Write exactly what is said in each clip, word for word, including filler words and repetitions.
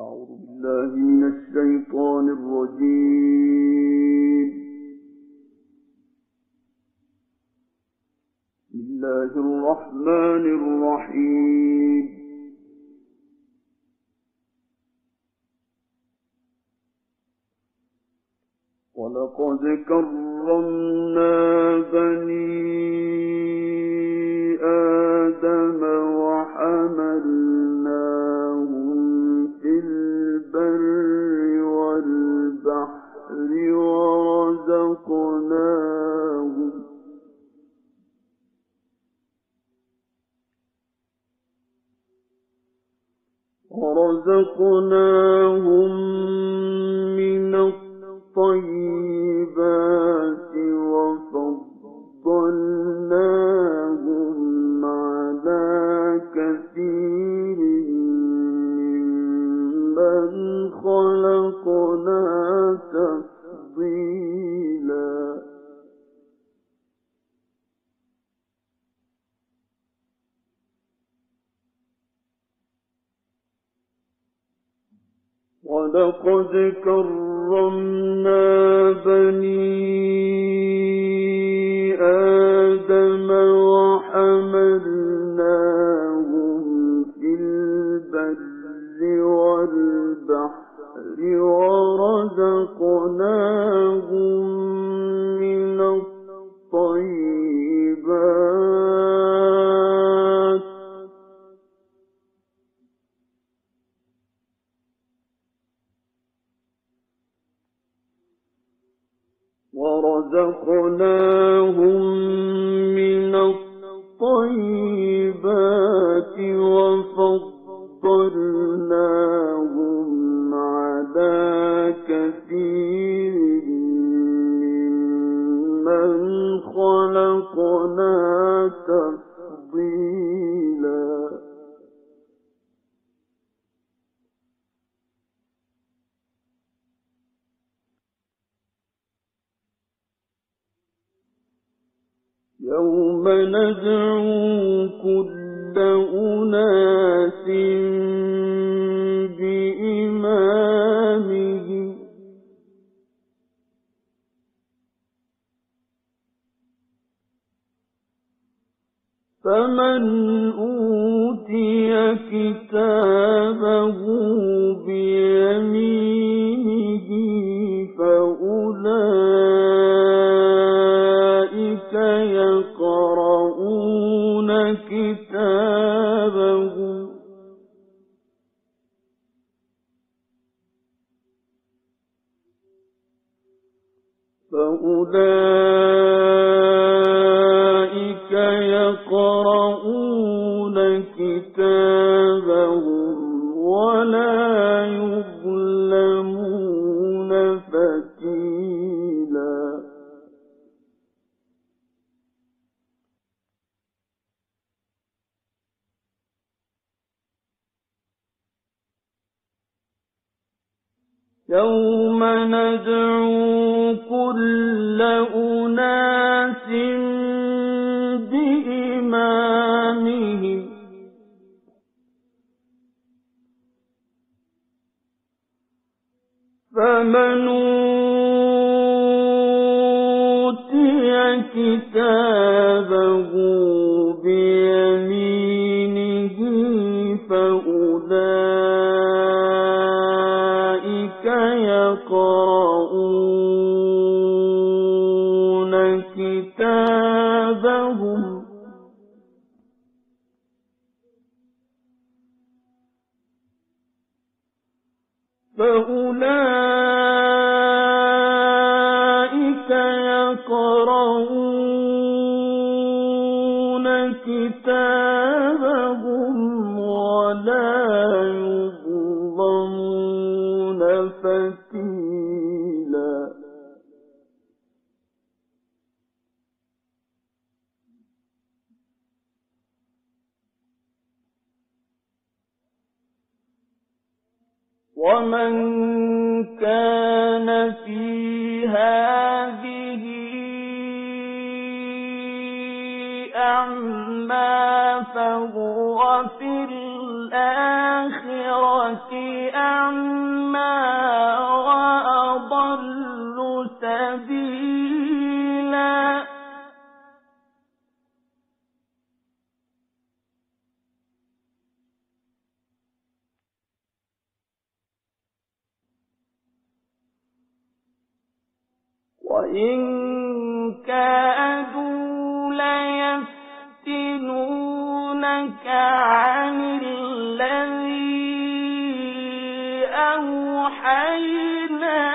أعوذ بالله من الشيطان الرجيم. بسم الله الرحمن الرحيم. ولقد كرمنا بني آدم وحملناهم في البر والبحر ورزقناهم ورزقناهم من الطيبات وفضلناهم على كثير ممن خلقنا تفضيلا. ولقد كرمنا بني آدم وحملناهم في البر والبحر ورزقناهم من الطيبات ورزقناهم من الطيبات وفضلناهم على كثير ممن خلقنا تفضيلا. يوم ندعو كل أناس بإمامهم فمن أوتي كتابه بيمينه فأولئك يقرؤون كتابهم فأولئك يقرؤون كتابهم ولا يظلمون فتيلا. يوم ندعو كل أناس بإمامهم فمن أوتي كتابه بيمينه فأولئك يقرؤون كتابهم فأولئك يقرؤون كتابهم ولا يظلمون فتيلا. ومن كان في هذه أعمى فهو في الآخرة أعمى وأضل سبيلا وإن كادوا ليفتنونك عن الذي أوحينا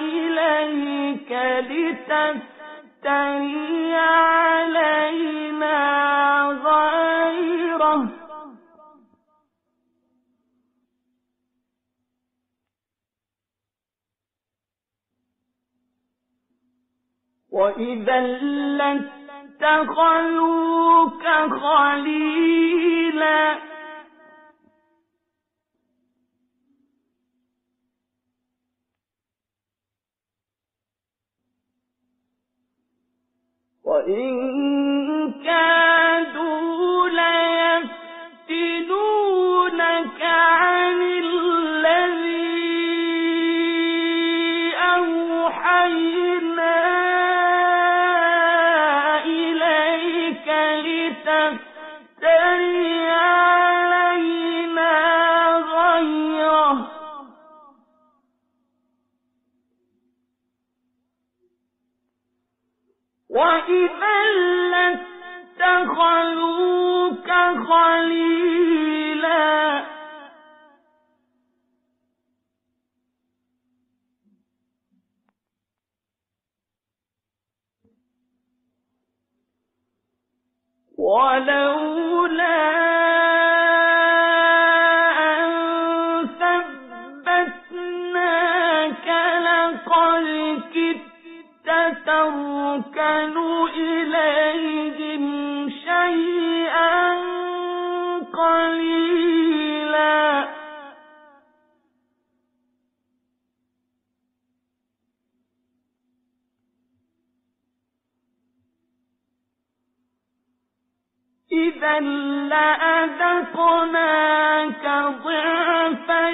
إليك لتفتري علينا غيره وإذا لاتخذوك خليلا وإن كادوا ليفتنونك عن الذي أوحينا تفتري علينا غيره وإذا لاتخذوك خليلا ولولا أن ثبتناك لقد كدت تركن إليهم شيئا قليلا إذا لأذقناك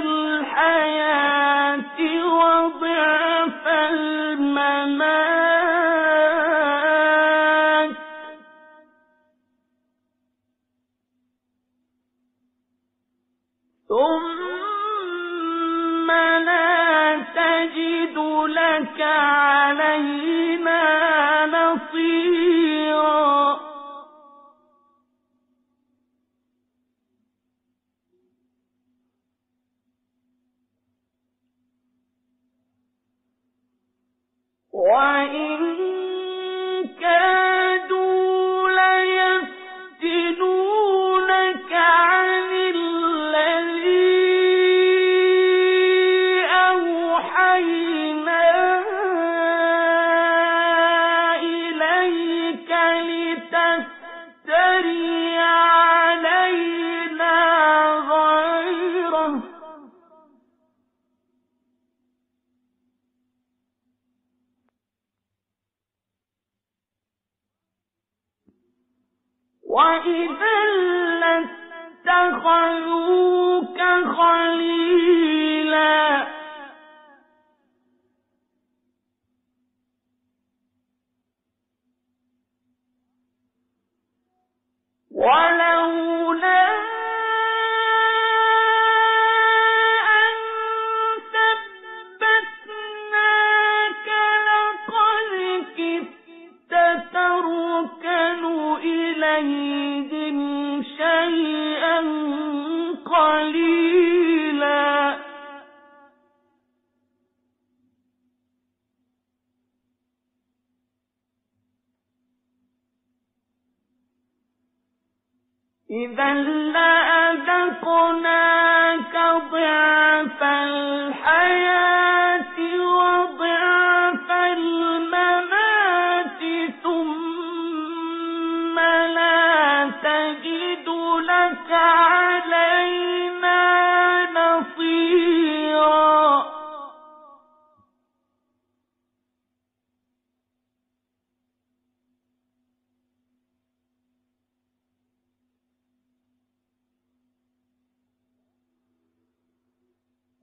ضعف الحياة وضعف الممات ثم لا تجد لك علينا نصيرا وإن كادوا ليفتنونك عن الذي أوحينا إليك لتفتري علينا غيره وإذا لاتخذوك خليلا ولولا أن ثبتناك لقد كدت تركن إليهم شيئا قليلا إذا لأذقناك ضعف الحياة وضعف الممات ثم لا تجد لك علينا نصيرا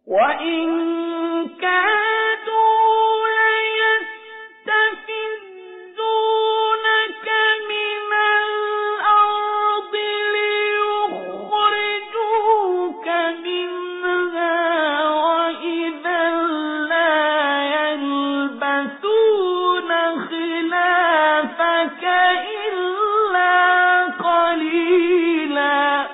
وَإِنْ كَادُوا لَيَسْتَفِزُّونَكَ مِنَ الْأَرْضِ لِيُخْرِجُوكَ مِنْهَا وَإِذًا لَا يَلْبَثُونَ خِلَافَكَ إِلَّا قَلِيلًا.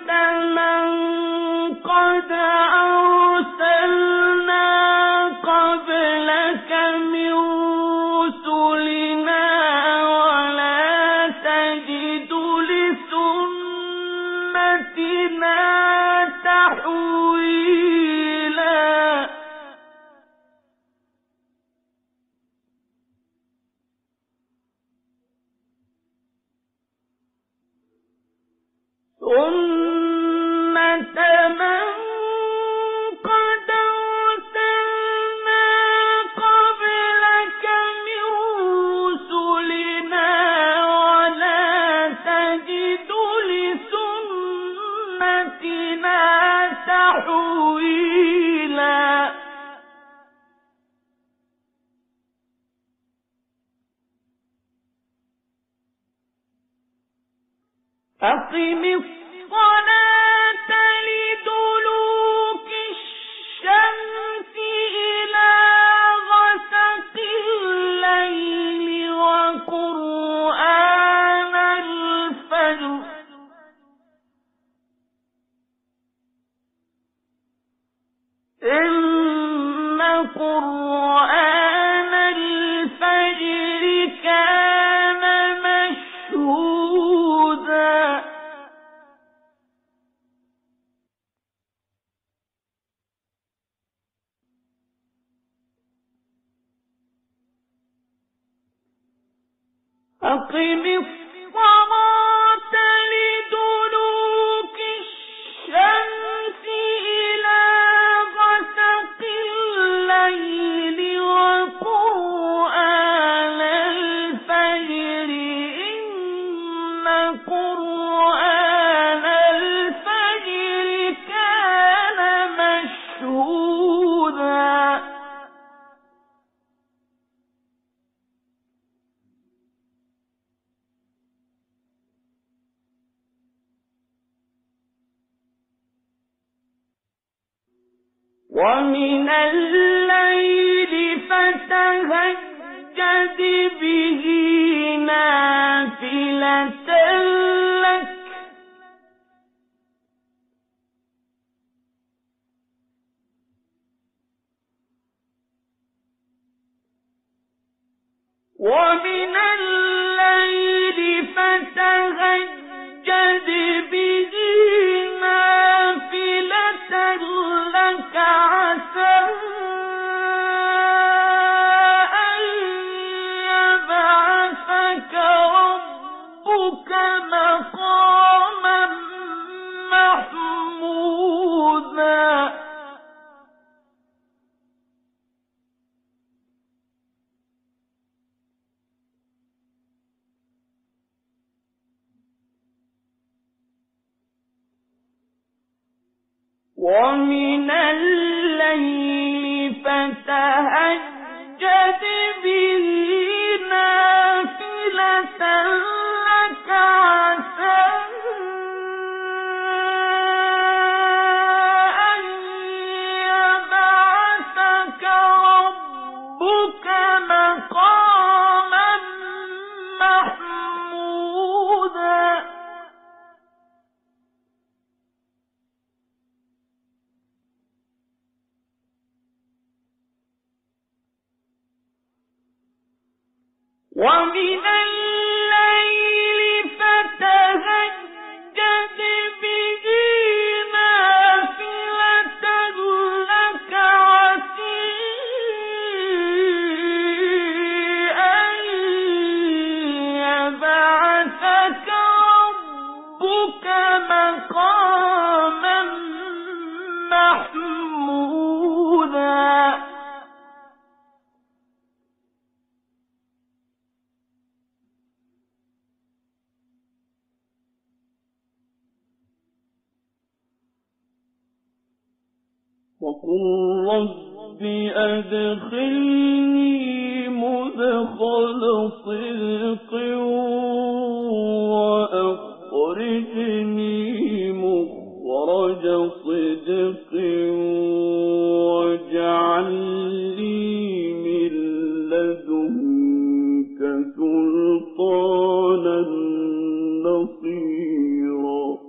سنة من قد أرسلنا قبلك من رسلنا ولا تجد لسنتنا تحويلا. سنة من قد أرسلنا قبلك من رسلنا ولا تجد لسنتنا تحويلا. أقم الصلاة لدلوك الشمس إلى غسق الليل وقرآن الفجر، إن قرآن الفجر كان مشهودا. أقم الصلاة لدلوك الشمس إلى غسق الليل وقرآن الفجر، إن قرآن الفجر كان مشهودا. وَمِنَ اللَّيْلِ فَتَهَجَّدْ بِهِ نَافِلَةً لَكَ وَمِنَ اللَّيْلِ فَتَهَجَّدْ بِهِ نَافِلَةً لَكَ عَسَى أَنْ يَبْعَثَكَ رَبُّكَ مَقَامًا مَحْمُودًا. وَمِنَ اللَّيْلِ فَتَهَجَّدْ بِهِ نَافِلَةً لَكَ عَسَى أَنْ يَبْعَثَكَ رَبُّكَ مَقَامًا مَحْمُودًا. وَمِنَ اللَّيْلِ فَتَهَجَّدْ بِهِ نَافِلَةً لَكَ عَسَىٰ أَن يَبْعَثَكَ رَبُّكَ مَقَامًا مَّحْمُودًا. وقل رب أدخلني مدخل صدق وأخرجني مخرج صدق واجعل لي من لدنك سلطانا نصيرا.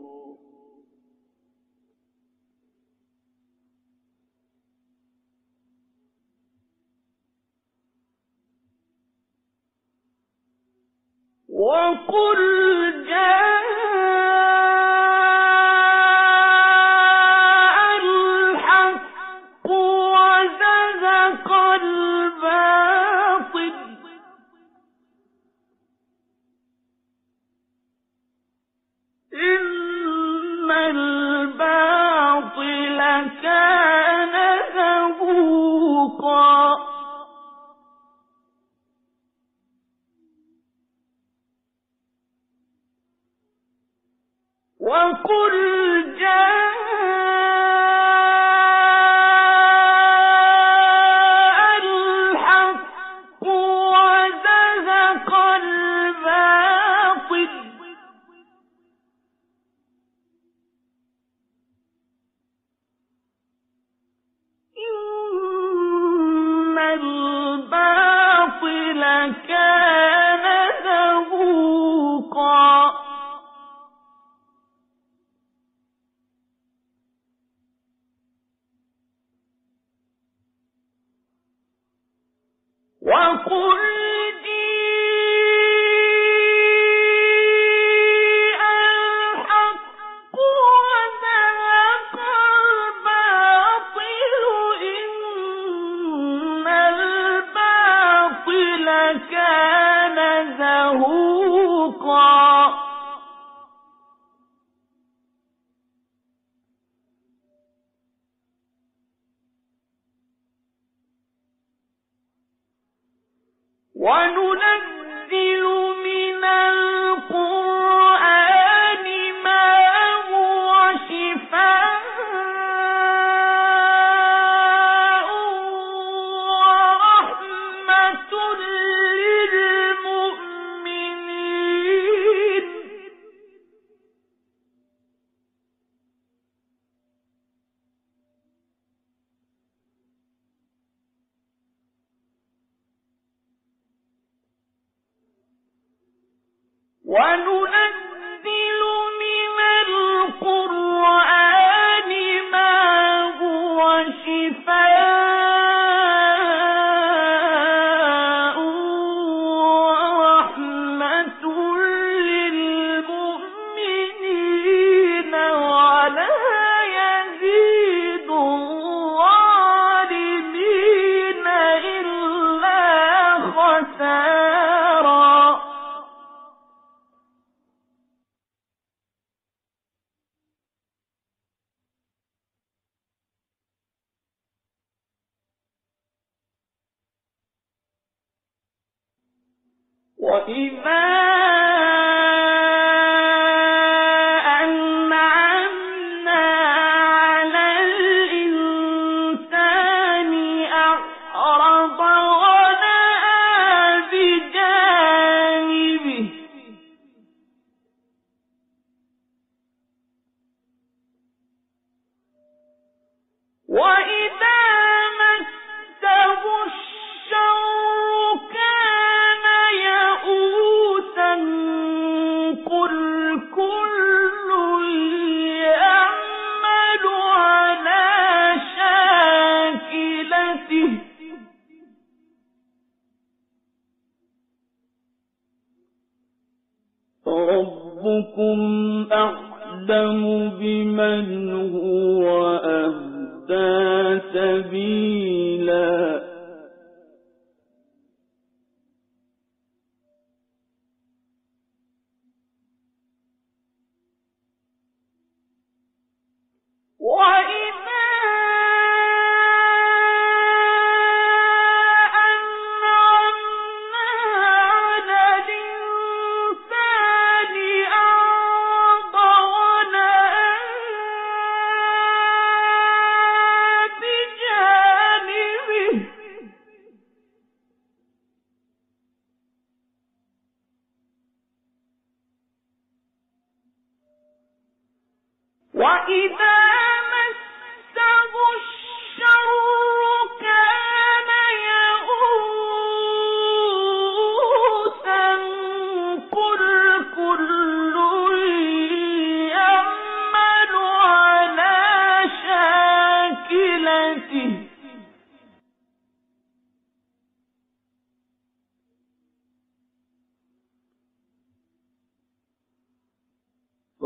وقل جاء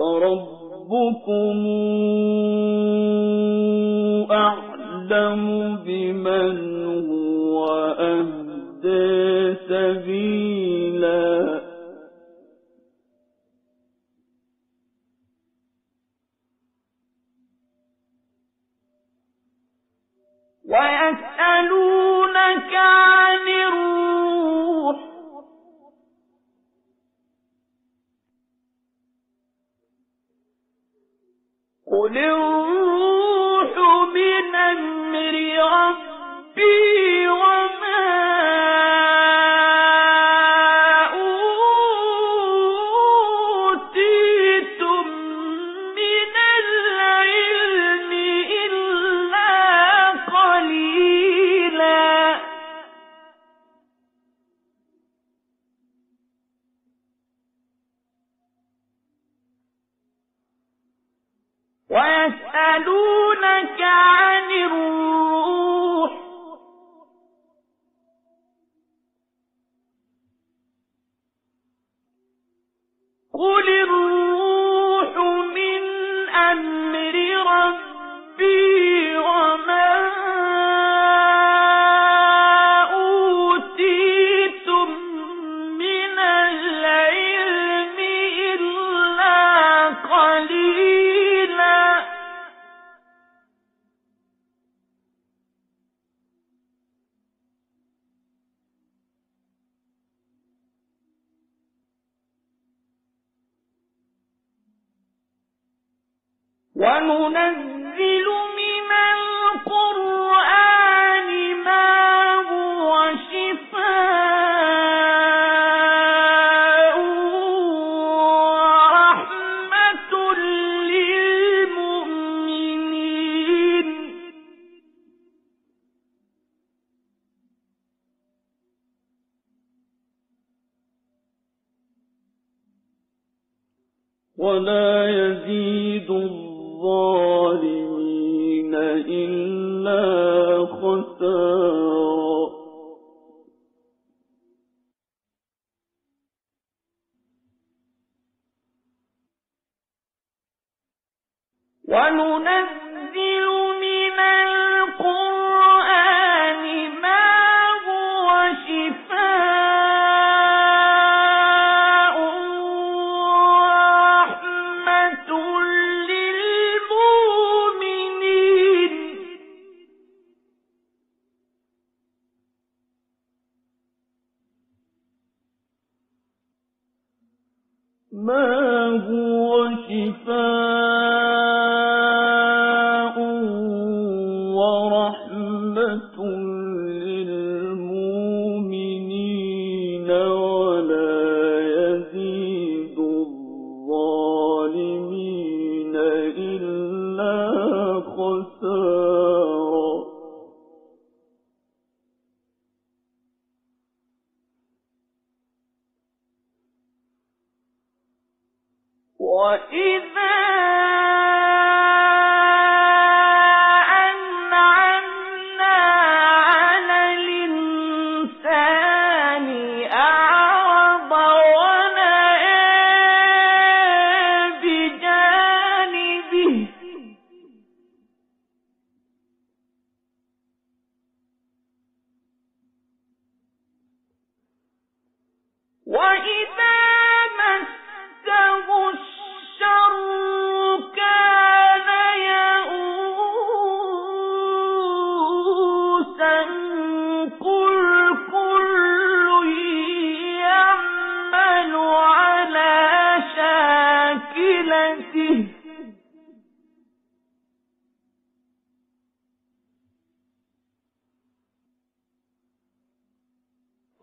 وربكم أعلم بمن هو أهدى سبيلا ويسألونك عن الروح قل الروح من أمر ربي وما ويسألونك عن الروح قل الروح من أمر ربي وما وَنُنَزِّلُ مِنَ الْقُرْآنِ مَا هُوَ شِفَاءٌ وَرَحْمَةٌ لِلْمُؤْمِنِينَ وَلَا يَزِيدُ الظَّالِمِينَ الظالمين إلا خسارا وننزل من القرآن ما هو شفاء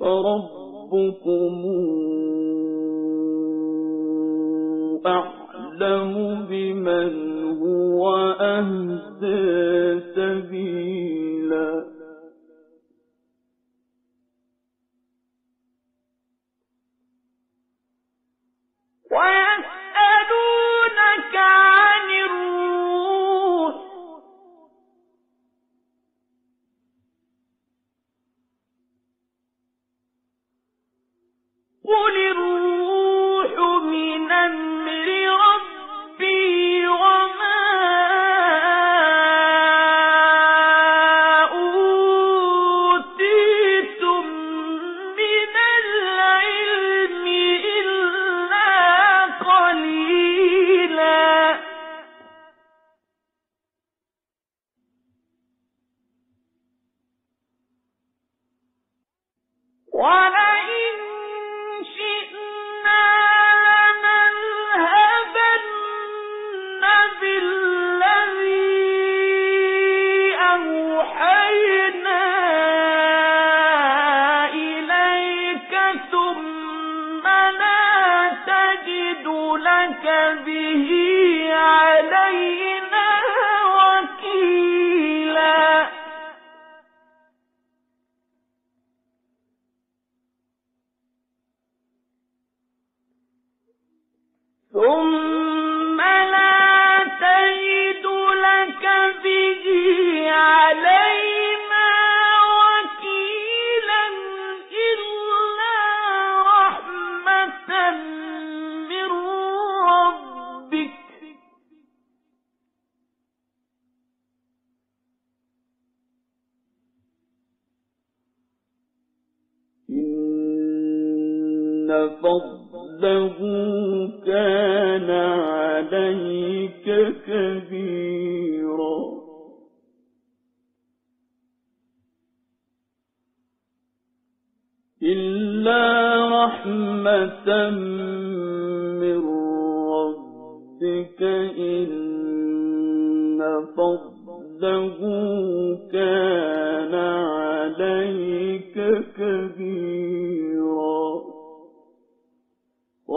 فربكم أعلم بمن هو أهدى سبيلا ويسألونك عن الروح قل الروح من أمر ربي فضله كان عليك كبيرا. إلا رحمة من ربك إن فضله كان عليك كبيرا.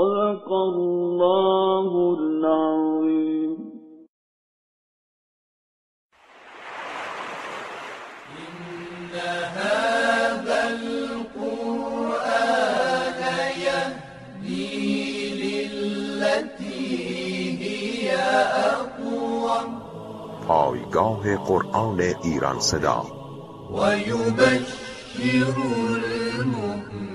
صدق الله العظيم. إن هذا القرآن يهدي للتي هي أقوم. پایگاه قرآن ایران صدا. ويبشر المؤمنين